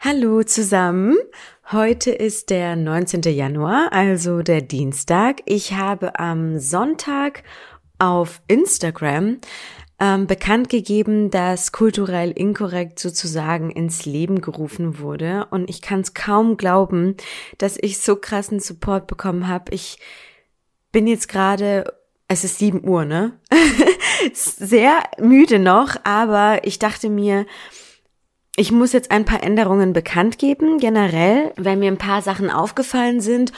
Hallo zusammen, heute ist der 19. Januar, also der Dienstag. Ich habe am Sonntag auf Instagram bekannt gegeben, dass kulturell inkorrekt sozusagen ins Leben gerufen wurde, und ich kann es kaum glauben, dass ich so krassen Support bekommen habe. Ich bin jetzt gerade, es ist 7 Uhr, ne? Sehr müde noch, aber ich dachte mir, ich muss jetzt ein paar Änderungen bekannt geben, generell, weil mir ein paar Sachen aufgefallen sind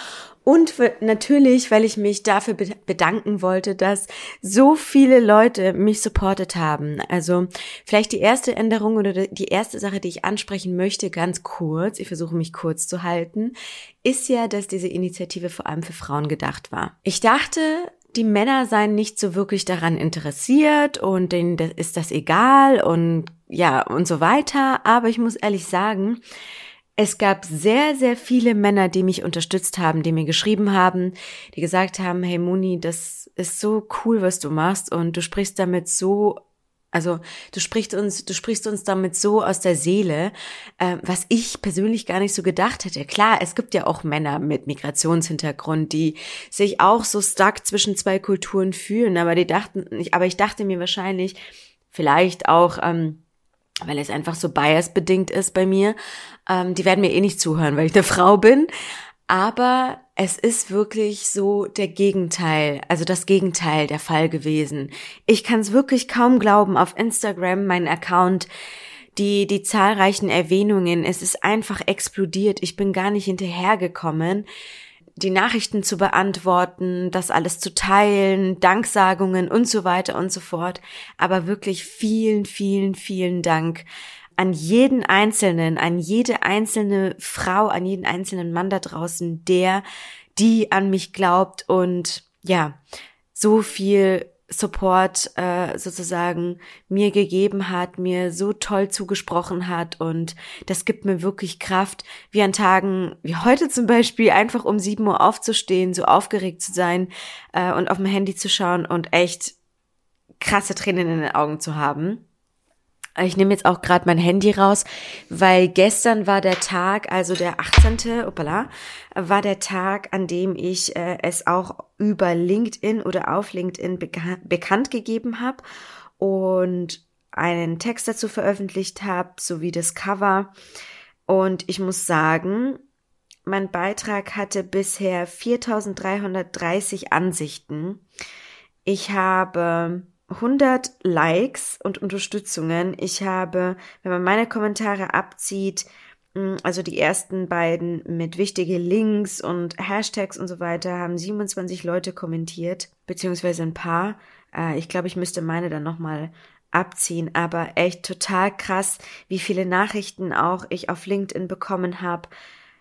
und natürlich, weil ich mich dafür bedanken wollte, dass so viele Leute mich supportet haben. Also vielleicht die erste Änderung oder die erste Sache, die ich ansprechen möchte, ganz kurz, ich versuche mich kurz zu halten, ist ja, dass diese Initiative vor allem für Frauen gedacht war. Ich dachte, die Männer seien nicht so wirklich daran interessiert und denen ist das egal und ja und so weiter. Aber ich muss ehrlich sagen, es gab sehr, sehr viele Männer, die mich unterstützt haben, die mir geschrieben haben, die gesagt haben, hey Moni, das ist so cool, was du machst und du sprichst damit so, also du sprichst uns damit so aus der Seele, was ich persönlich gar nicht so gedacht hätte. Klar, es gibt ja auch Männer mit Migrationshintergrund, die sich auch so stuck zwischen zwei Kulturen fühlen, aber ich dachte mir wahrscheinlich, vielleicht auch, weil es einfach so biasbedingt ist bei mir, die werden mir eh nicht zuhören, weil ich eine Frau bin. Aber es ist wirklich so das Gegenteil der Fall gewesen. Ich kann es wirklich kaum glauben. Auf Instagram, mein Account, die zahlreichen Erwähnungen, es ist einfach explodiert. Ich bin gar nicht hinterhergekommen, die Nachrichten zu beantworten, das alles zu teilen, Danksagungen und so weiter und so fort. Aber wirklich vielen, vielen, vielen Dank an jeden Einzelnen, an jede einzelne Frau, an jeden einzelnen Mann da draußen, die an mich glaubt und ja, so viel Support sozusagen mir gegeben hat, mir so toll zugesprochen hat, und das gibt mir wirklich Kraft, wie an Tagen wie heute zum Beispiel einfach um 7 Uhr aufzustehen, so aufgeregt zu sein und auf mein Handy zu schauen und echt krasse Tränen in den Augen zu haben. Ich nehme jetzt auch gerade mein Handy raus, weil gestern war der Tag, also der 18., war der Tag, an dem ich es auch über LinkedIn oder auf LinkedIn bekannt gegeben habe und einen Text dazu veröffentlicht habe, sowie das Cover. Und ich muss sagen, mein Beitrag hatte bisher 4.330 Ansichten. Ich habe 100 Likes und Unterstützungen. Ich habe, wenn man meine Kommentare abzieht, also die ersten beiden mit wichtige Links und Hashtags und so weiter, haben 27 Leute kommentiert, beziehungsweise ein paar. Ich glaube, ich müsste meine dann nochmal abziehen, aber echt total krass, wie viele Nachrichten auch ich auf LinkedIn bekommen habe.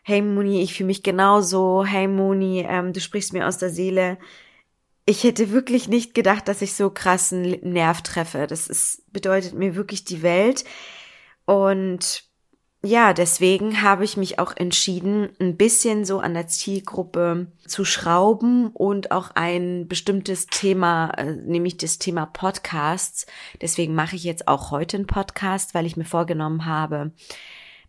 Hey Moni, ich fühle mich genauso. Hey Moni, du sprichst mir aus der Seele. Ich hätte wirklich nicht gedacht, dass ich so krassen Nerv treffe. Das bedeutet mir wirklich die Welt. Und ja, deswegen habe ich mich auch entschieden, ein bisschen so an der Zielgruppe zu schrauben und auch ein bestimmtes Thema, nämlich das Thema Podcasts. Deswegen mache ich jetzt auch heute einen Podcast, weil ich mir vorgenommen habe,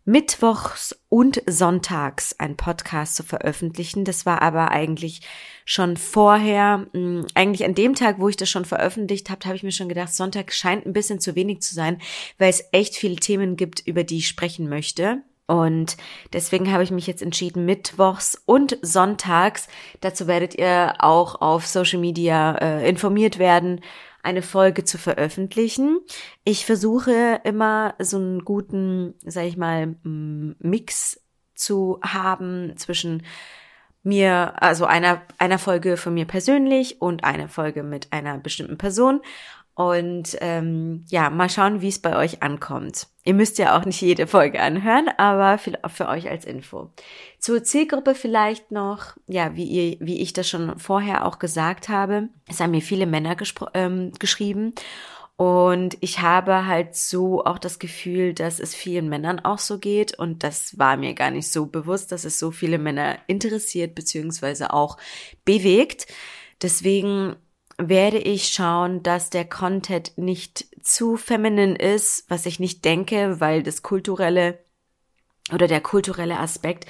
mittwochs und sonntags einen Podcast zu veröffentlichen. Das war aber eigentlich schon vorher, eigentlich an dem Tag, wo ich das schon veröffentlicht habe, habe ich mir schon gedacht, Sonntag scheint ein bisschen zu wenig zu sein, weil es echt viele Themen gibt, über die ich sprechen möchte. Und deswegen habe ich mich jetzt entschieden, mittwochs und sonntags, dazu werdet ihr auch auf Social Media informiert werden, eine Folge zu veröffentlichen. Ich versuche immer so einen guten, sag ich mal, Mix zu haben zwischen mir, also einer Folge von mir persönlich und einer Folge mit einer bestimmten Person. Und ja, mal schauen, wie es bei euch ankommt. Ihr müsst ja auch nicht jede Folge anhören, aber für euch als Info. Zur Zielgruppe vielleicht noch, ja, wie ich das schon vorher auch gesagt habe, es haben mir viele Männer geschrieben Und ich habe halt so auch das Gefühl, dass es vielen Männern auch so geht. Und das war mir gar nicht so bewusst, dass es so viele Männer interessiert bzw. auch bewegt. Deswegen werde ich schauen, dass der Content nicht zu feminin ist, was ich nicht denke, weil das kulturelle oder der kulturelle Aspekt,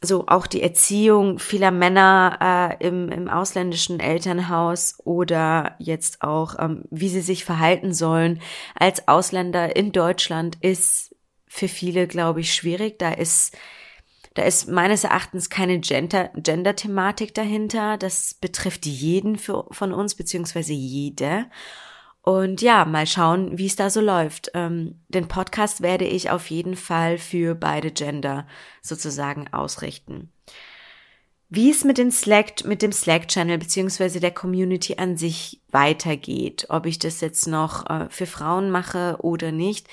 so auch die Erziehung vieler Männer im ausländischen Elternhaus oder jetzt auch, wie sie sich verhalten sollen als Ausländer in Deutschland, ist für viele, glaube ich, schwierig. Da ist meines Erachtens keine Gender-Thematik dahinter. Das betrifft jeden von uns, beziehungsweise jede. Und ja, mal schauen, wie es da so läuft. Den Podcast werde ich auf jeden Fall für beide Gender sozusagen ausrichten. Wie es mit dem Slack-Channel beziehungsweise der Community an sich weitergeht, ob ich das jetzt noch für Frauen mache oder nicht.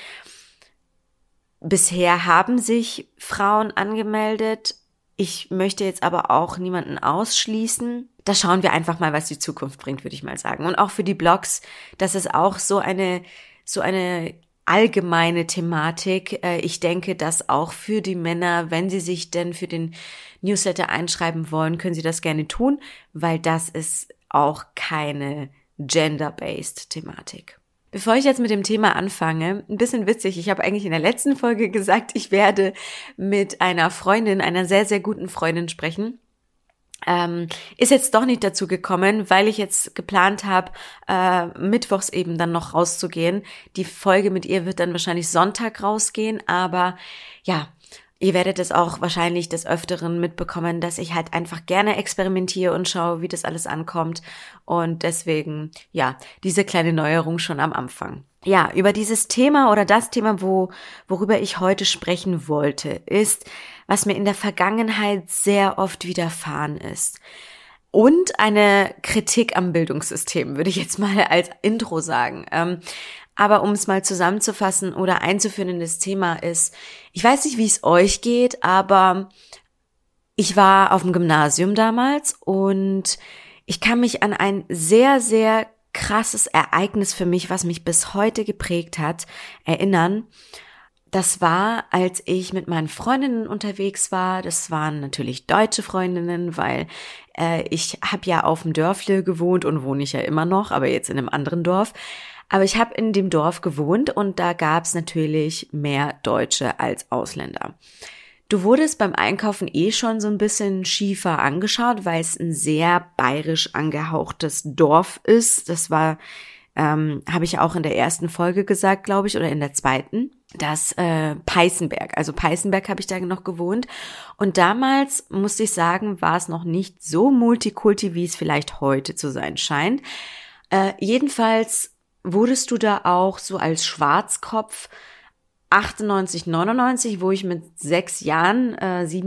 Bisher haben sich Frauen angemeldet. Ich möchte jetzt aber auch niemanden ausschließen. Da schauen wir einfach mal, was die Zukunft bringt, würde ich mal sagen. Und auch für die Blogs, das ist auch so eine allgemeine Thematik. Ich denke, dass auch für die Männer, wenn sie sich denn für den Newsletter einschreiben wollen, können sie das gerne tun, weil das ist auch keine gender-based Thematik. Bevor ich jetzt mit dem Thema anfange, ein bisschen witzig, ich habe eigentlich in der letzten Folge gesagt, ich werde mit einer Freundin, einer sehr, sehr guten Freundin sprechen. Ist jetzt doch nicht dazu gekommen, weil ich jetzt geplant habe, mittwochs eben dann noch rauszugehen. Die Folge mit ihr wird dann wahrscheinlich Sonntag rausgehen, aber ja, ihr werdet es auch wahrscheinlich des Öfteren mitbekommen, dass ich halt einfach gerne experimentiere und schaue, wie das alles ankommt. Und deswegen, ja, diese kleine Neuerung schon am Anfang. Ja, über dieses Thema oder das Thema, worüber ich heute sprechen wollte, ist, was mir in der Vergangenheit sehr oft widerfahren ist. Und eine Kritik am Bildungssystem, würde ich jetzt mal als Intro sagen. Aber um es mal zusammenzufassen oder einzuführen in das Thema ist, ich weiß nicht, wie es euch geht, aber ich war auf dem Gymnasium damals und ich kann mich an ein sehr, sehr krasses Ereignis für mich, was mich bis heute geprägt hat, erinnern. Das war, als ich mit meinen Freundinnen unterwegs war. Das waren natürlich deutsche Freundinnen, weil ich habe ja auf dem Dörfle gewohnt und wohne ich ja immer noch, aber jetzt in einem anderen Dorf. Aber ich habe in dem Dorf gewohnt und da gab es natürlich mehr Deutsche als Ausländer. Du wurdest beim Einkaufen schon so ein bisschen schiefer angeschaut, weil es ein sehr bayerisch angehauchtes Dorf ist. Das war, habe ich auch in der ersten Folge gesagt, glaube ich, oder in der zweiten, das Peißenberg. Also Peißenberg habe ich da noch gewohnt. Und damals, musste ich sagen, war es noch nicht so multikulti, wie es vielleicht heute zu sein scheint. Jedenfalls wurdest du da auch so als Schwarzkopf 98, 99, wo ich mit 7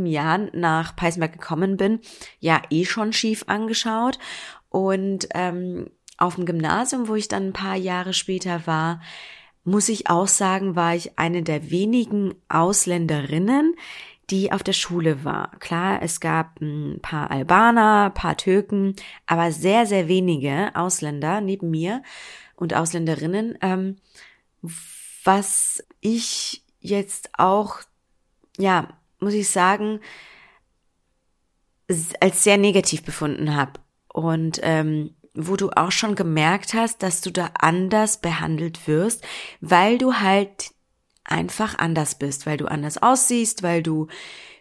Jahren nach Peißenberg gekommen bin, ja schon schief angeschaut. Und auf dem Gymnasium, wo ich dann ein paar Jahre später war, muss ich auch sagen, war ich eine der wenigen Ausländerinnen, die auf der Schule war. Klar, es gab ein paar Albaner, ein paar Türken, aber sehr, sehr wenige Ausländer neben mir und Ausländerinnen, was ich jetzt auch, ja, muss ich sagen, als sehr negativ befunden habe. Und wo du auch schon gemerkt hast, dass du da anders behandelt wirst, weil du halt einfach anders bist, weil du anders aussiehst, weil du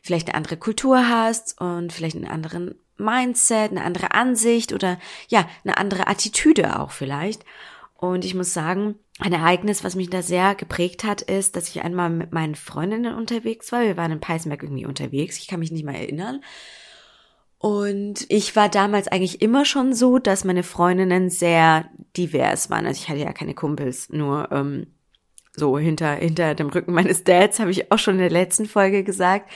vielleicht eine andere Kultur hast und vielleicht einen anderen Mindset, eine andere Ansicht oder ja, eine andere Attitüde auch vielleicht. Und ich muss sagen, ein Ereignis, was mich da sehr geprägt hat, ist, dass ich einmal mit meinen Freundinnen unterwegs war. Wir waren in Peißenberg irgendwie unterwegs. Ich kann mich nicht mehr erinnern. Und ich war damals eigentlich immer schon so, dass meine Freundinnen sehr divers waren. Also ich hatte ja keine Kumpels, nur so hinter dem Rücken meines Dads, habe ich auch schon in der letzten Folge gesagt.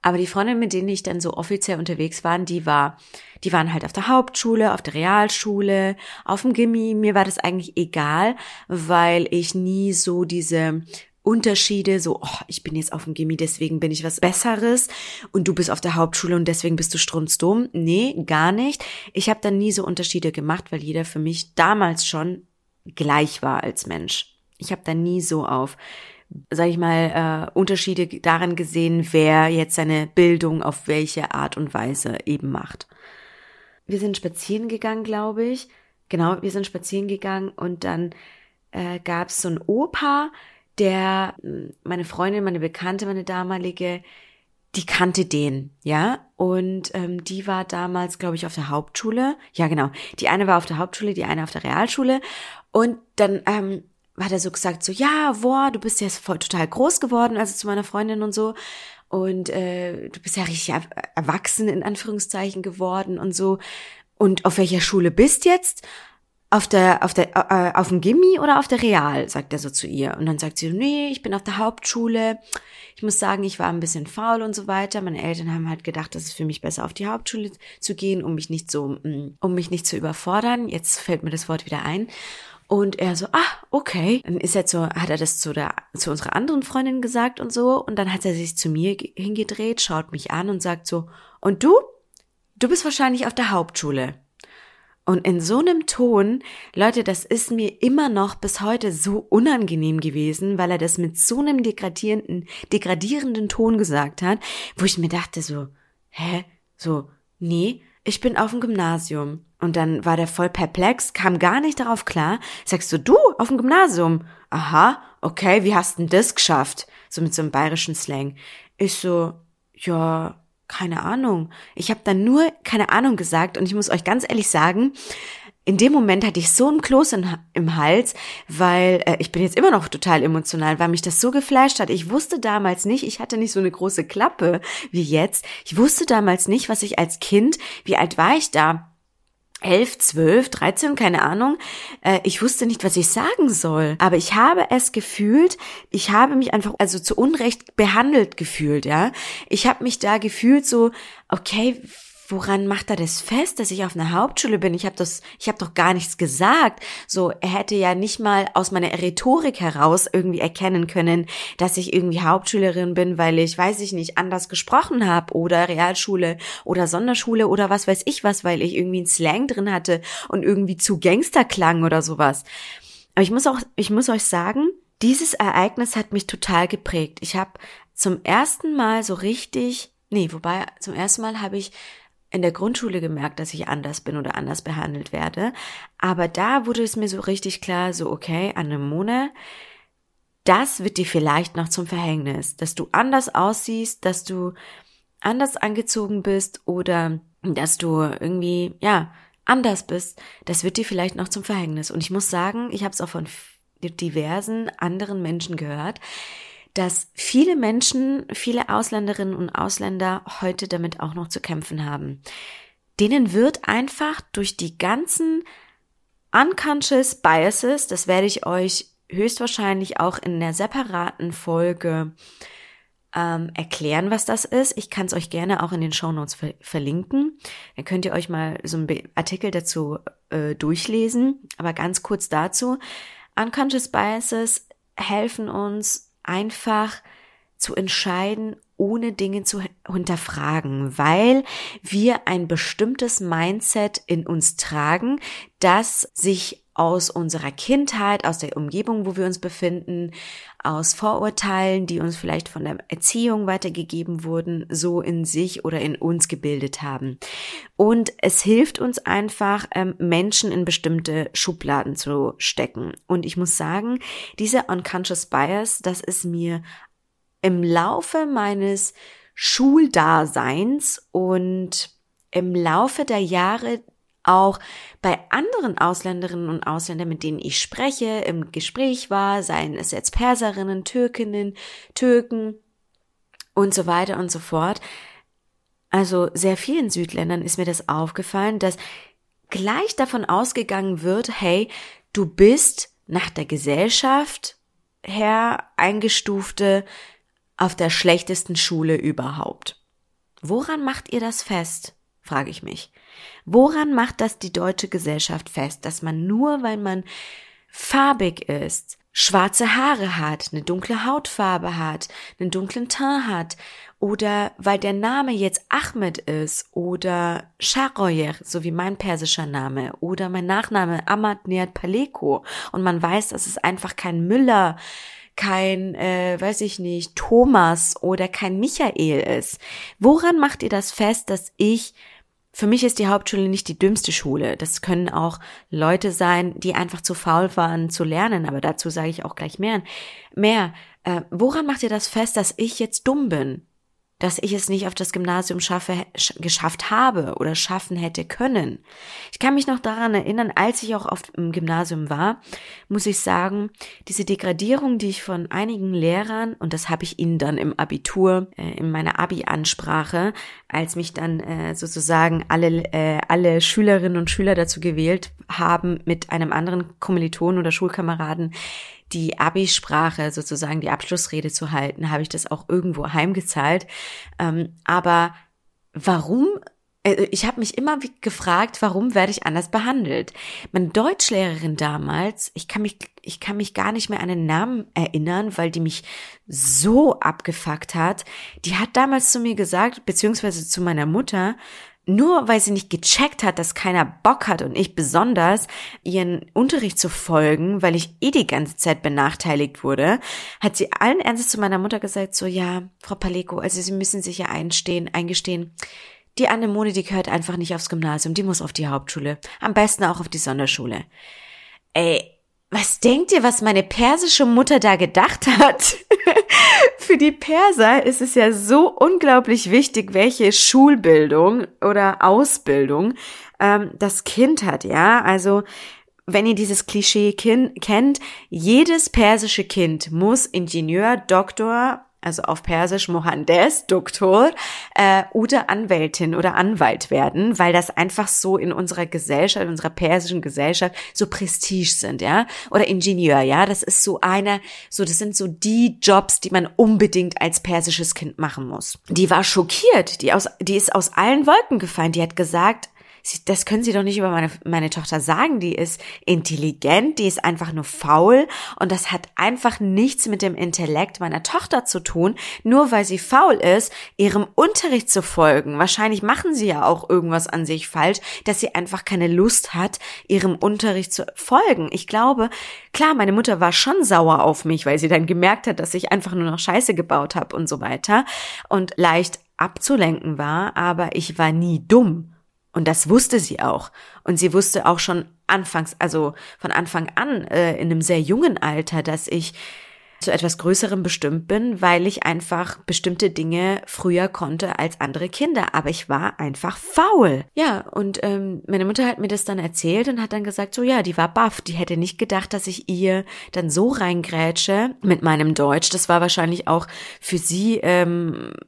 Aber die Freundinnen, mit denen ich dann so offiziell unterwegs war, die waren halt auf der Hauptschule, auf der Realschule, auf dem Gimmi. Mir war das eigentlich egal, weil ich nie so diese Unterschiede, so, oh, ich bin jetzt auf dem Gimmi, deswegen bin ich was Besseres und du bist auf der Hauptschule und deswegen bist du strunzdumm. Nee, gar nicht. Ich habe dann nie so Unterschiede gemacht, weil jeder für mich damals schon gleich war als Mensch. Ich habe da nie so auf, sage ich mal, Unterschiede daran gesehen, wer jetzt seine Bildung auf welche Art und Weise eben macht. Wir sind spazieren gegangen, glaube ich. Genau, wir sind spazieren gegangen und dann gab es so einen Opa, der, meine Freundin, meine Bekannte, meine damalige, die kannte den, ja, und die war damals, glaube ich, auf der Hauptschule, ja genau, die eine war auf der Hauptschule, die eine auf der Realschule und dann hat er so gesagt, so, ja, boah, du bist ja voll, total groß geworden, also zu meiner Freundin und so und du bist ja richtig erwachsen, in Anführungszeichen, geworden und so und auf welcher Schule bist jetzt? Auf dem Gimmi oder auf der Real, sagt er so zu ihr. Und dann sagt sie, nee, ich bin auf der Hauptschule. Ich muss sagen, ich war ein bisschen faul und so weiter. Meine Eltern haben halt gedacht, das ist für mich besser, auf die Hauptschule zu gehen, um mich nicht zu überfordern. Jetzt fällt mir das Wort wieder ein. Und er so, ah, okay. Dann ist er so, hat er das zu unserer anderen Freundin gesagt und so. Und dann hat er sich zu mir hingedreht, schaut mich an und sagt so, und du bist wahrscheinlich auf der Hauptschule. Und in so einem Ton, Leute, das ist mir immer noch bis heute so unangenehm gewesen, weil er das mit so einem degradierenden Ton gesagt hat, wo ich mir dachte so, hä? So, nee, ich bin auf dem Gymnasium. Und dann war der voll perplex, kam gar nicht darauf klar. Sagst du, auf dem Gymnasium? Aha, okay, wie hast denn das geschafft? So mit so einem bayerischen Slang. Ich so, ja... keine Ahnung. Ich habe dann nur keine Ahnung gesagt und ich muss euch ganz ehrlich sagen, in dem Moment hatte ich so einen Kloß im Hals, weil ich bin jetzt immer noch total emotional, weil mich das so geflasht hat. Ich wusste damals nicht, ich hatte nicht so eine große Klappe wie jetzt. Ich wusste damals nicht, was ich als Kind, wie alt war ich da? 11, 12, 13, keine Ahnung. Ich wusste nicht, was ich sagen soll. Aber ich habe es gefühlt, ich habe mich einfach also zu Unrecht behandelt gefühlt, ja. Ich habe mich da gefühlt so, okay, woran macht er das fest, dass ich auf einer Hauptschule bin? Ich habe doch gar nichts gesagt. So, er hätte ja nicht mal aus meiner Rhetorik heraus irgendwie erkennen können, dass ich irgendwie Hauptschülerin bin, weil ich, weiß ich nicht, anders gesprochen habe oder Realschule oder Sonderschule oder was weiß ich was, weil ich irgendwie einen Slang drin hatte und irgendwie zu Gangster klang oder sowas. Aber ich muss euch sagen, dieses Ereignis hat mich total geprägt. Ich habe zum ersten Mal habe ich in der Grundschule gemerkt, dass ich anders bin oder anders behandelt werde. Aber da wurde es mir so richtig klar, so okay, Anemone, das wird dir vielleicht noch zum Verhängnis, dass du anders aussiehst, dass du anders angezogen bist oder dass du irgendwie, ja, anders bist, das wird dir vielleicht noch zum Verhängnis. Und ich muss sagen, ich habe es auch von diversen anderen Menschen gehört, dass viele Menschen, viele Ausländerinnen und Ausländer heute damit auch noch zu kämpfen haben. Denen wird einfach durch die ganzen unconscious biases, das werde ich euch höchstwahrscheinlich auch in einer separaten Folge erklären, was das ist. Ich kann es euch gerne auch in den Shownotes verlinken. Dann könnt ihr euch mal so einen Artikel dazu durchlesen. Aber ganz kurz dazu. Unconscious biases helfen uns, einfach zu entscheiden, ohne Dinge zu hinterfragen, weil wir ein bestimmtes Mindset in uns tragen, das sich aus unserer Kindheit, aus der Umgebung, wo wir uns befinden, aus Vorurteilen, die uns vielleicht von der Erziehung weitergegeben wurden, so in sich oder in uns gebildet haben. Und es hilft uns einfach, Menschen in bestimmte Schubladen zu stecken. Und ich muss sagen, dieser Unconscious Bias, das ist mir im Laufe meines Schuldaseins und im Laufe der Jahre auch bei anderen Ausländerinnen und Ausländern, mit denen ich spreche, im Gespräch war, seien es jetzt Perserinnen, Türkinnen, Türken und so weiter und so fort. Also sehr vielen Südländern ist mir das aufgefallen, dass gleich davon ausgegangen wird, hey, du bist nach der Gesellschaft her eingestufte auf der schlechtesten Schule überhaupt. Woran macht ihr das fest? Frage ich mich. Woran macht das die deutsche Gesellschaft fest, dass man nur, weil man farbig ist, schwarze Haare hat, eine dunkle Hautfarbe hat, einen dunklen Teint hat oder weil der Name jetzt Ahmed ist oder Sharoyer, so wie mein persischer Name oder mein Nachname Ahmad Neyad Paleko und man weiß, dass es einfach kein Müller, kein, weiß ich nicht, Thomas oder kein Michael ist. Woran macht ihr das fest, dass ich... Für mich ist die Hauptschule nicht die dümmste Schule. Das können auch Leute sein, die einfach zu faul waren zu lernen. Aber dazu sage ich auch gleich mehr. Woran macht ihr das fest, dass ich jetzt dumm bin? Dass ich es nicht auf das Gymnasium geschafft habe oder schaffen hätte können? Ich kann mich noch daran erinnern, als ich auch auf dem Gymnasium war, muss ich sagen, diese Degradierung, die ich von einigen Lehrern, und das habe ich ihnen dann im Abitur, in meiner Abi-Ansprache, als mich dann sozusagen alle Schülerinnen und Schüler dazu gewählt haben, mit einem anderen Kommilitonen oder Schulkameraden die Abi-Sprache, sozusagen die Abschlussrede zu halten, habe ich das auch irgendwo heimgezahlt. Aber warum? Ich habe mich immer gefragt, warum werde ich anders behandelt? Meine Deutschlehrerin damals, ich kann mich gar nicht mehr an den Namen erinnern, weil die mich so abgefuckt hat. Die hat damals zu mir gesagt, beziehungsweise zu meiner Mutter, nur weil sie nicht gecheckt hat, dass keiner Bock hat und ich besonders, ihren Unterricht zu folgen, weil ich eh die ganze Zeit benachteiligt wurde, hat sie allen Ernstes zu meiner Mutter gesagt, so, ja, Frau Paleko, also Sie müssen sich ja eingestehen, die Anemone, die gehört einfach nicht aufs Gymnasium, die muss auf die Hauptschule, am besten auch auf die Sonderschule. Ey, was denkt ihr, was meine persische Mutter da gedacht hat? Für die Perser ist es ja so unglaublich wichtig, welche Schulbildung oder Ausbildung das Kind hat, ja. Also wenn ihr dieses Klischee kennt, jedes persische Kind muss Ingenieur, Doktor, also auf Persisch Mohandes, Doktor oder Anwältin oder Anwalt werden, weil das einfach so in unserer Gesellschaft, in unserer persischen Gesellschaft so Prestige sind, ja, oder Ingenieur, ja, das ist das sind so die Jobs, die man unbedingt als persisches Kind machen muss. Die war schockiert, die ist aus allen Wolken gefallen, die hat gesagt, das können Sie doch nicht über meine Tochter sagen, die ist intelligent, die ist einfach nur faul und das hat einfach nichts mit dem Intellekt meiner Tochter zu tun, nur weil sie faul ist, ihrem Unterricht zu folgen. Wahrscheinlich machen sie ja auch irgendwas an sich falsch, dass sie einfach keine Lust hat, ihrem Unterricht zu folgen. Ich glaube, klar, meine Mutter war schon sauer auf mich, weil sie dann gemerkt hat, dass ich einfach nur noch Scheiße gebaut habe und so weiter und leicht abzulenken war, aber ich war nie dumm. Und das wusste sie auch. Und sie wusste auch schon von Anfang an, in einem sehr jungen Alter, dass ich zu etwas Größerem bestimmt bin, weil ich einfach bestimmte Dinge früher konnte als andere Kinder. Aber ich war einfach faul. Ja, und meine Mutter hat mir das dann erzählt und hat dann gesagt, so ja, die war baff. Die hätte nicht gedacht, dass ich ihr dann so reingrätsche mit meinem Deutsch. Das war wahrscheinlich auch für sie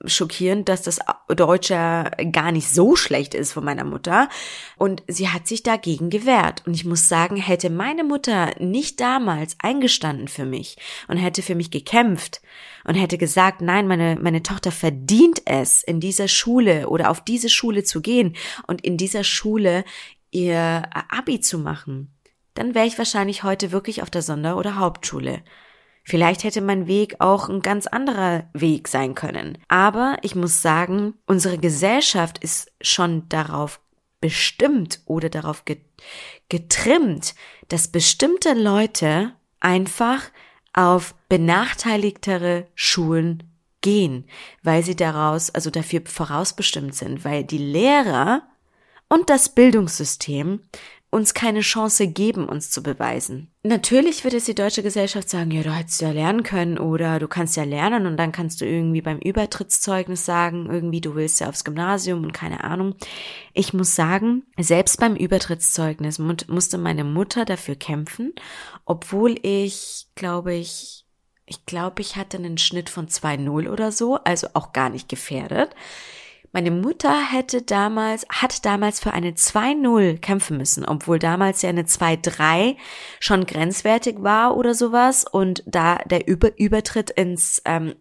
schockierend, dass das Deutsche gar nicht so schlecht ist von meiner Mutter. Und sie hat sich dagegen gewehrt. Und ich muss sagen, hätte meine Mutter nicht damals eingestanden für mich und hätte für mich gekämpft und hätte gesagt, nein, meine Tochter verdient es, in dieser Schule oder auf diese Schule zu gehen und in dieser Schule ihr Abi zu machen, dann wäre ich wahrscheinlich heute wirklich auf der Sonder- oder Hauptschule. Vielleicht hätte mein Weg auch ein ganz anderer Weg sein können. Aber ich muss sagen, unsere Gesellschaft ist schon darauf bestimmt oder darauf getrimmt, dass bestimmte Leute einfach auf benachteiligtere Schulen gehen, weil sie dafür vorausbestimmt sind, weil die Lehrer und das Bildungssystem uns keine Chance geben, uns zu beweisen. Natürlich wird jetzt die deutsche Gesellschaft sagen, ja, du hättest ja lernen können oder du kannst ja lernen und dann kannst du irgendwie beim Übertrittszeugnis sagen, irgendwie du willst ja aufs Gymnasium und keine Ahnung. Ich muss sagen, selbst beim Übertrittszeugnis musste meine Mutter dafür kämpfen, obwohl ich glaube, ich hatte einen Schnitt von 2,0 oder so, also auch gar nicht gefährdet. Meine Mutter hat damals für eine 2-0 kämpfen müssen, obwohl damals ja eine 2-3 schon grenzwertig war oder sowas und da der Übertritt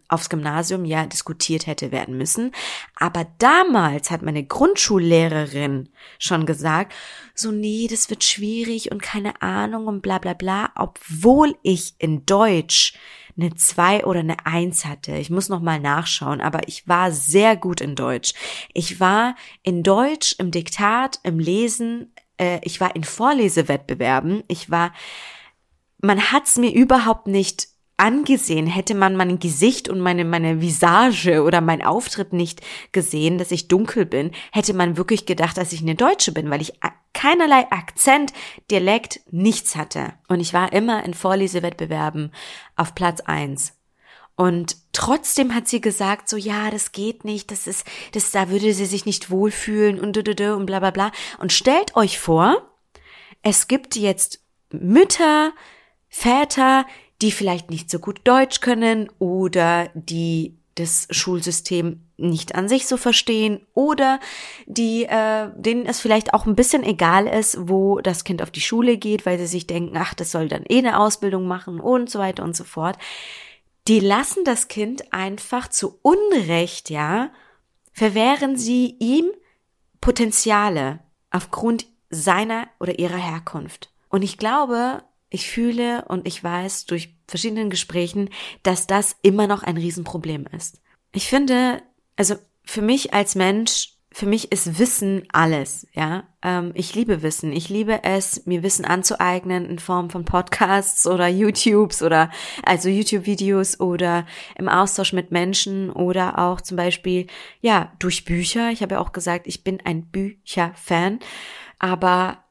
aufs Gymnasium ja diskutiert hätte werden müssen. Aber damals hat meine Grundschullehrerin schon gesagt, so nee, das wird schwierig und keine Ahnung und bla bla bla, obwohl ich in Deutsch eine 2 oder eine 1 hatte. Ich muss nochmal nachschauen, aber ich war sehr gut in Deutsch. Ich war in Deutsch, im Diktat, im Lesen, ich war in Vorlesewettbewerben, man hat's mir überhaupt nicht angesehen, hätte man mein Gesicht und meine Visage oder mein Auftritt nicht gesehen, dass ich dunkel bin, hätte man wirklich gedacht, dass ich eine Deutsche bin, weil ich keinerlei Akzent, Dialekt, nichts hatte. Und ich war immer in Vorlesewettbewerben auf Platz 1. Und trotzdem hat sie gesagt, so ja, das geht nicht, da würde sie sich nicht wohlfühlen und bla bla bla. Und stellt euch vor, es gibt jetzt Mütter, Väter, die vielleicht nicht so gut Deutsch können oder die das Schulsystem nicht an sich so verstehen oder die denen es vielleicht auch ein bisschen egal ist, wo das Kind auf die Schule geht, weil sie sich denken, ach, das soll dann eh eine Ausbildung machen und so weiter und so fort. Die lassen das Kind einfach zu Unrecht, ja, verwehren sie ihm Potenziale aufgrund seiner oder ihrer Herkunft. Und ich fühle und ich weiß durch verschiedenen Gesprächen, dass das immer noch ein Riesenproblem ist. Ich finde, also für mich als Mensch, für mich ist Wissen alles, ja. Ich liebe Wissen. Ich liebe es, mir Wissen anzueignen in Form von Podcasts oder YouTubes oder also YouTube-Videos oder im Austausch mit Menschen oder auch zum Beispiel, ja, durch Bücher. Ich habe ja auch gesagt, ich bin ein Bücherfan, aber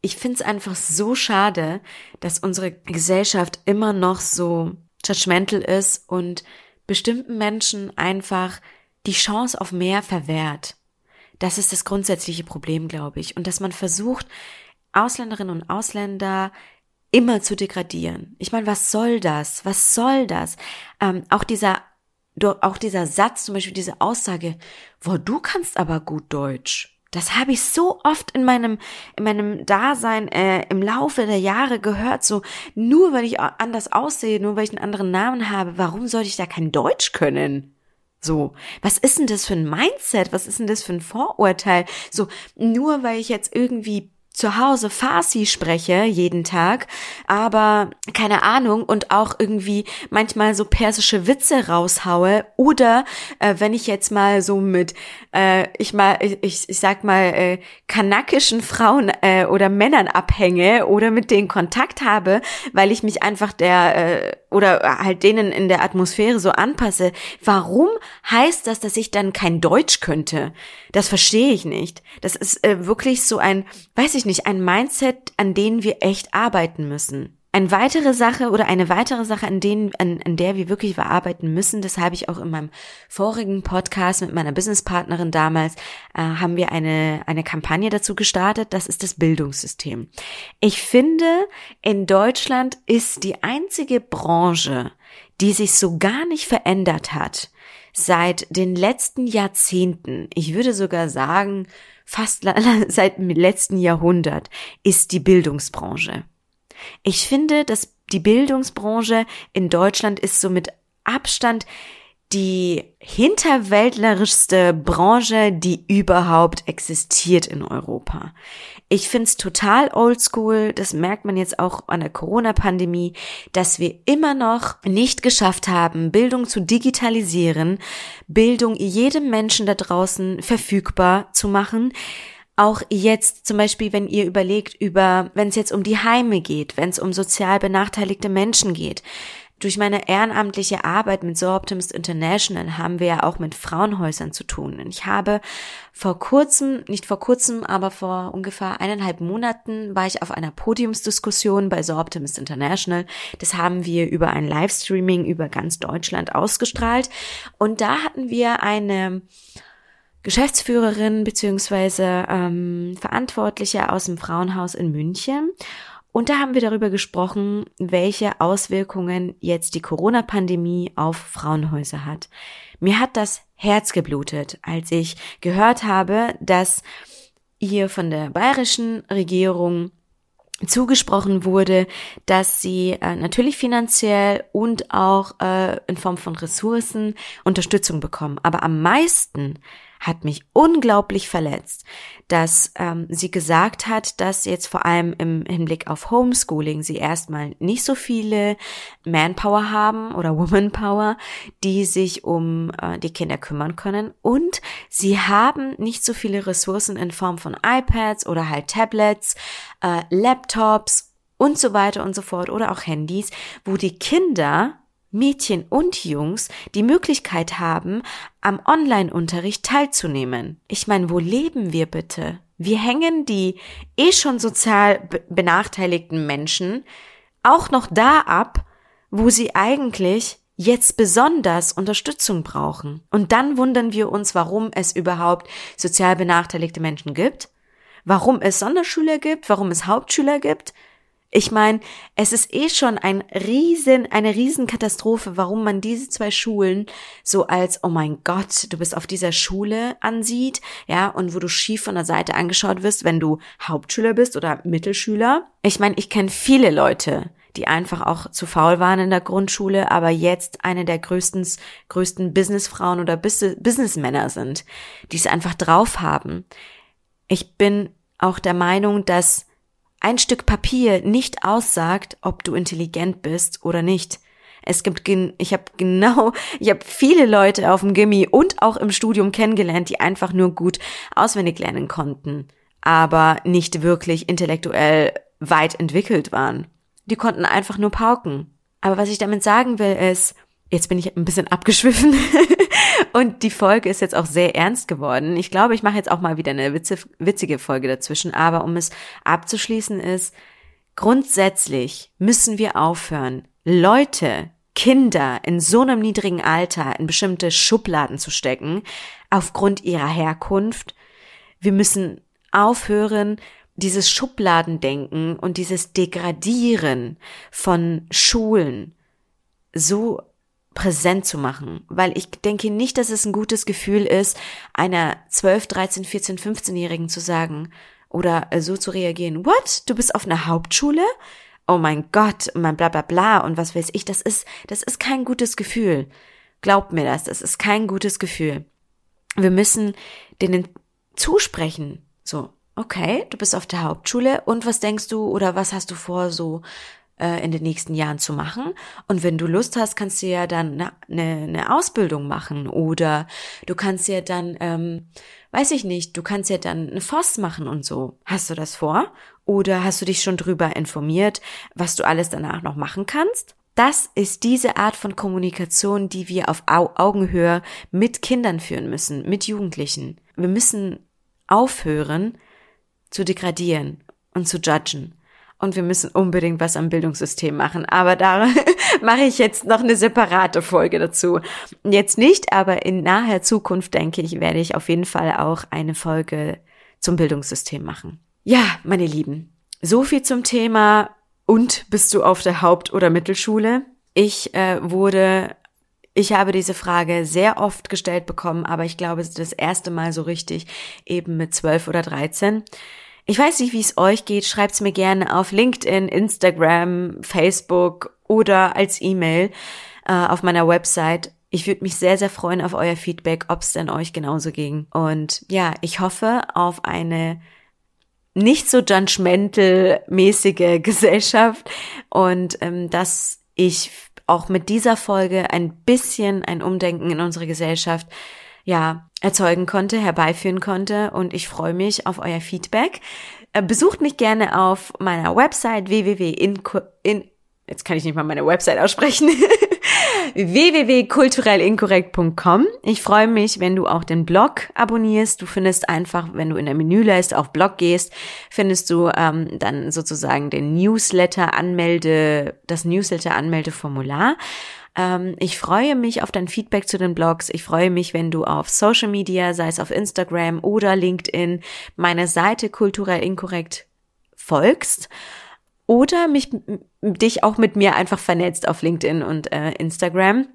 ich find's einfach so schade, dass unsere Gesellschaft immer noch so judgmental ist und bestimmten Menschen einfach die Chance auf mehr verwehrt. Das ist das grundsätzliche Problem, glaube ich. Und dass man versucht, Ausländerinnen und Ausländer immer zu degradieren. Ich meine, was soll das? Was soll das? Auch dieser Satz, zum Beispiel diese Aussage, boah, du kannst aber gut Deutsch. Das habe ich so oft in meinem Dasein im Laufe der Jahre gehört, so nur weil ich anders aussehe, nur weil ich einen anderen Namen habe, warum sollte ich da kein Deutsch können? So, was ist denn das für ein Mindset? Was ist denn das für ein Vorurteil? So, nur weil ich jetzt irgendwie zu Hause Farsi spreche jeden Tag, aber keine Ahnung und auch irgendwie manchmal so persische Witze raushaue oder wenn ich jetzt mal so mit kanakischen Frauen oder Männern abhänge oder mit denen Kontakt habe, weil ich mich einfach oder halt denen in der Atmosphäre so anpasse, warum heißt das, dass ich dann kein Deutsch könnte? Das verstehe ich nicht. Das ist wirklich so ein, weiß ich nicht, ein Mindset, an denen wir echt arbeiten müssen. Eine weitere Sache, an der wir wirklich arbeiten müssen, das habe ich auch in meinem vorigen Podcast mit meiner Businesspartnerin damals, haben wir eine Kampagne dazu gestartet, das ist das Bildungssystem. Ich finde, in Deutschland ist die einzige Branche, die sich so gar nicht verändert hat, seit den letzten Jahrzehnten, ich würde sogar sagen, fast seit dem letzten Jahrhundert, ist die Bildungsbranche. Ich finde, dass die Bildungsbranche in Deutschland ist so mit Abstand die hinterwäldlerischste Branche, die überhaupt existiert in Europa. Ich finde es total oldschool, das merkt man jetzt auch an der Corona-Pandemie, dass wir immer noch nicht geschafft haben, Bildung zu digitalisieren, Bildung jedem Menschen da draußen verfügbar zu machen. Auch jetzt zum Beispiel, wenn ihr überlegt, wenn es jetzt um die Heime geht, wenn es um sozial benachteiligte Menschen geht. Durch meine ehrenamtliche Arbeit mit Soroptimist International haben wir ja auch mit Frauenhäusern zu tun. Und ich habe vor ungefähr 1,5 Monaten war ich auf einer Podiumsdiskussion bei Soroptimist International. Das haben wir über ein Livestreaming über ganz Deutschland ausgestrahlt. Und da hatten wir eine Geschäftsführerin bzw. Verantwortliche aus dem Frauenhaus in München Und da haben wir darüber gesprochen, welche Auswirkungen jetzt die Corona-Pandemie auf Frauenhäuser hat. Mir hat das Herz geblutet, als ich gehört habe, dass hier von der bayerischen Regierung zugesprochen wurde, dass sie natürlich finanziell und auch in Form von Ressourcen Unterstützung bekommen. Aber am meisten hat mich unglaublich verletzt, dass sie gesagt hat, dass jetzt vor allem im Hinblick auf Homeschooling sie erstmal nicht so viele Manpower haben oder Womanpower, die sich um die Kinder kümmern können, und sie haben nicht so viele Ressourcen in Form von iPads oder halt Tablets, Laptops und so weiter und so fort oder auch Handys, wo die Kinder, Mädchen und Jungs, die Möglichkeit haben, am Online-Unterricht teilzunehmen. Ich meine, wo leben wir bitte? Wir hängen die eh schon sozial benachteiligten Menschen auch noch da ab, wo sie eigentlich jetzt besonders Unterstützung brauchen. Und dann wundern wir uns, warum es überhaupt sozial benachteiligte Menschen gibt, warum es Sonderschüler gibt, warum es Hauptschüler gibt. Ich meine, es ist eh schon eine riesen Katastrophe, warum man diese zwei Schulen so als, oh mein Gott, du bist auf dieser Schule ansieht, ja, und wo du schief von der Seite angeschaut wirst, wenn du Hauptschüler bist oder Mittelschüler. Ich meine, ich kenne viele Leute, die einfach auch zu faul waren in der Grundschule, aber jetzt eine der größten Businessfrauen oder Businessmänner sind, die es einfach drauf haben. Ich bin auch der Meinung, dass ein Stück Papier nicht aussagt, ob du intelligent bist oder nicht. Ich habe viele Leute auf dem Gymi und auch im Studium kennengelernt, die einfach nur gut auswendig lernen konnten, aber nicht wirklich intellektuell weit entwickelt waren. Die konnten einfach nur pauken. Aber was ich damit sagen will ist, jetzt bin ich ein bisschen abgeschwiffen und die Folge ist jetzt auch sehr ernst geworden. Ich glaube, ich mache jetzt auch mal wieder eine witzige Folge dazwischen, aber um es abzuschließen ist, grundsätzlich müssen wir aufhören, Leute, Kinder in so einem niedrigen Alter in bestimmte Schubladen zu stecken, aufgrund ihrer Herkunft. Wir müssen aufhören, dieses Schubladendenken und dieses Degradieren von Schulen so präsent zu machen, weil ich denke nicht, dass es ein gutes Gefühl ist, einer 12-, 13-, 14-, 15-Jährigen zu sagen oder so zu reagieren, what, du bist auf einer Hauptschule? Oh mein Gott, mein bla bla bla und was weiß ich, das ist kein gutes Gefühl. Glaubt mir das ist kein gutes Gefühl. Wir müssen denen zusprechen, so, okay, du bist auf der Hauptschule und was denkst du oder was hast du vor, so in den nächsten Jahren zu machen. Und wenn du Lust hast, kannst du ja dann eine Ausbildung machen oder du kannst ja dann, du kannst ja dann eine FOS machen und so. Hast du das vor? Oder hast du dich schon drüber informiert, was du alles danach noch machen kannst? Das ist diese Art von Kommunikation, die wir auf Augenhöhe mit Kindern führen müssen, mit Jugendlichen. Wir müssen aufhören zu degradieren und zu judgen. Und wir müssen unbedingt was am Bildungssystem machen. Aber da mache ich jetzt noch eine separate Folge dazu. Jetzt nicht, aber in naher Zukunft, denke ich, werde ich auf jeden Fall auch eine Folge zum Bildungssystem machen. Ja, meine Lieben, so viel zum Thema und bist du auf der Haupt- oder Mittelschule? Ich habe diese Frage sehr oft gestellt bekommen, aber ich glaube, das erste Mal so richtig eben mit 12 oder 13. Ich weiß nicht, wie es euch geht, schreibt's mir gerne auf LinkedIn, Instagram, Facebook oder als E-Mail auf meiner Website. Ich würde mich sehr, sehr freuen auf euer Feedback, ob es denn euch genauso ging. Und ja, ich hoffe auf eine nicht so judgmental-mäßige Gesellschaft und dass ich auch mit dieser Folge ein bisschen ein Umdenken in unserer Gesellschaft erzeugen konnte, herbeiführen konnte, und ich freue mich auf euer Feedback. Besucht mich gerne auf meiner Website www.kulturellinkorrekt.com. Ich freue mich, wenn du auch den Blog abonnierst. Du findest einfach, wenn du in der Menüleiste auf Blog gehst, findest du dann sozusagen den das Newsletter-Anmeldeformular. Ich freue mich auf dein Feedback zu den Blogs. Ich freue mich, wenn du auf Social Media, sei es auf Instagram oder LinkedIn, meiner Seite kulturell inkorrekt folgst. oder dich auch mit mir einfach vernetzt auf LinkedIn und Instagram.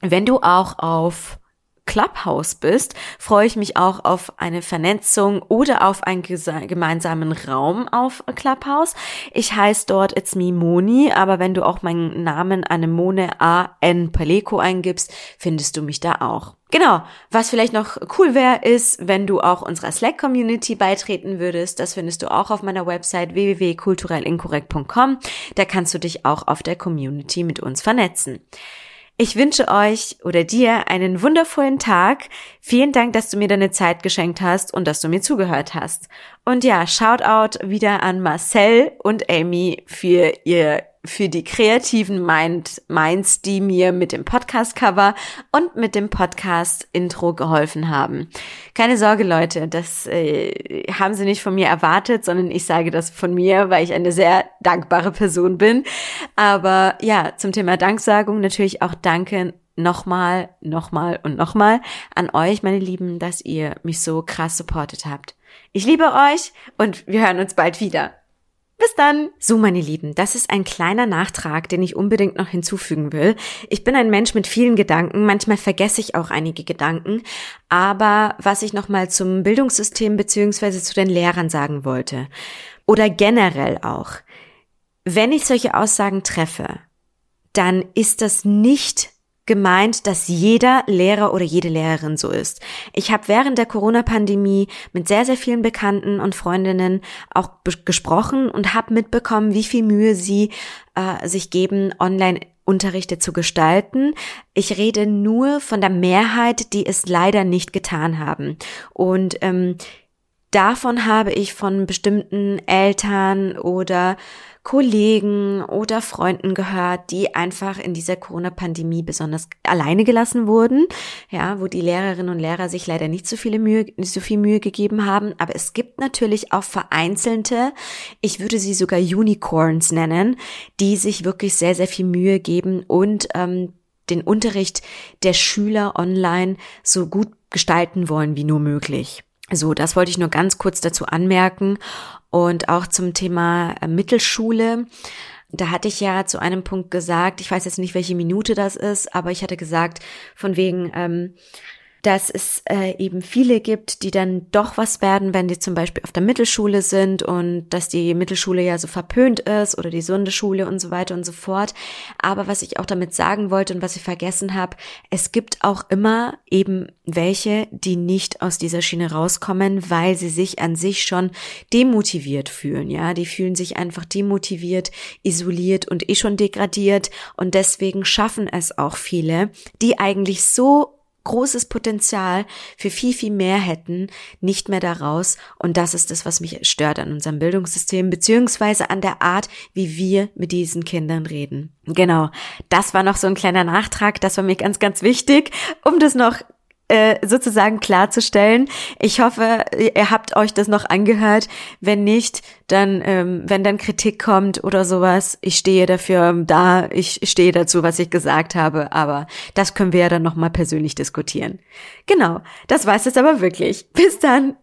Wenn du auch auf Clubhouse bist, freue ich mich auch auf eine Vernetzung oder auf einen gemeinsamen Raum auf Clubhouse. Ich heiße dort It's Me Moni, aber wenn du auch meinen Namen Anemone A.N. Paleko eingibst, findest du mich da auch. Genau, was vielleicht noch cool wäre, ist, wenn du auch unserer Slack-Community beitreten würdest. Das findest du auch auf meiner Website www.kulturellinkorrekt.com. Da kannst du dich auch auf der Community mit uns vernetzen. Ich wünsche euch oder dir einen wundervollen Tag. Vielen Dank, dass du mir deine Zeit geschenkt hast und dass du mir zugehört hast. Und ja, Shoutout wieder an Marcel und Amy für die kreativen Minds, die mir mit dem Podcast-Cover und mit dem Podcast-Intro geholfen haben. Keine Sorge, Leute, das haben sie nicht von mir erwartet, sondern ich sage das von mir, weil ich eine sehr dankbare Person bin. Aber ja, zum Thema Danksagung natürlich auch danke nochmal an euch, meine Lieben, dass ihr mich so krass supportet habt. Ich liebe euch und wir hören uns bald wieder. Bis dann! So, meine Lieben, das ist ein kleiner Nachtrag, den ich unbedingt noch hinzufügen will. Ich bin ein Mensch mit vielen Gedanken, manchmal vergesse ich auch einige Gedanken, aber was ich nochmal zum Bildungssystem bzw. zu den Lehrern sagen wollte oder generell auch, wenn ich solche Aussagen treffe, dann ist das nicht gemeint, dass jeder Lehrer oder jede Lehrerin so ist. Ich habe während der Corona-Pandemie mit sehr, sehr vielen Bekannten und Freundinnen auch gesprochen und habe mitbekommen, wie viel Mühe sie sich geben, Online-Unterrichte zu gestalten. Ich rede nur von der Mehrheit, die es leider nicht getan haben. Und davon habe ich von bestimmten Eltern oder Kollegen oder Freunden gehört, die einfach in dieser Corona-Pandemie besonders alleine gelassen wurden, ja, wo die Lehrerinnen und Lehrer sich leider nicht so viel Mühe gegeben haben. Aber es gibt natürlich auch vereinzelte, ich würde sie sogar Unicorns nennen, die sich wirklich sehr, sehr viel Mühe geben und den Unterricht der Schüler online so gut gestalten wollen wie nur möglich. So, das wollte ich nur ganz kurz dazu anmerken. Und auch zum Thema Mittelschule, da hatte ich ja zu einem Punkt gesagt, ich weiß jetzt nicht, welche Minute das ist, aber ich hatte gesagt, von wegen, dass es eben viele gibt, die dann doch was werden, wenn die zum Beispiel auf der Mittelschule sind und dass die Mittelschule ja so verpönt ist oder die Sonderschule und so weiter und so fort. Aber was ich auch damit sagen wollte und was ich vergessen habe, es gibt auch immer eben welche, die nicht aus dieser Schiene rauskommen, weil sie sich an sich schon demotiviert fühlen, ja, die fühlen sich einfach demotiviert, isoliert und eh schon degradiert und deswegen schaffen es auch viele, die eigentlich so großes Potenzial für viel, viel mehr hätten, nicht mehr daraus. Und das ist das, was mich stört an unserem Bildungssystem, beziehungsweise an der Art, wie wir mit diesen Kindern reden. Genau, das war noch so ein kleiner Nachtrag, das war mir ganz, ganz wichtig, um das noch sozusagen klarzustellen. Ich hoffe, ihr habt euch das noch angehört. Wenn nicht, dann, wenn dann Kritik kommt oder sowas, ich stehe dafür da, ich stehe dazu, was ich gesagt habe, aber das können wir ja dann nochmal persönlich diskutieren. Genau, das war's jetzt aber wirklich. Bis dann!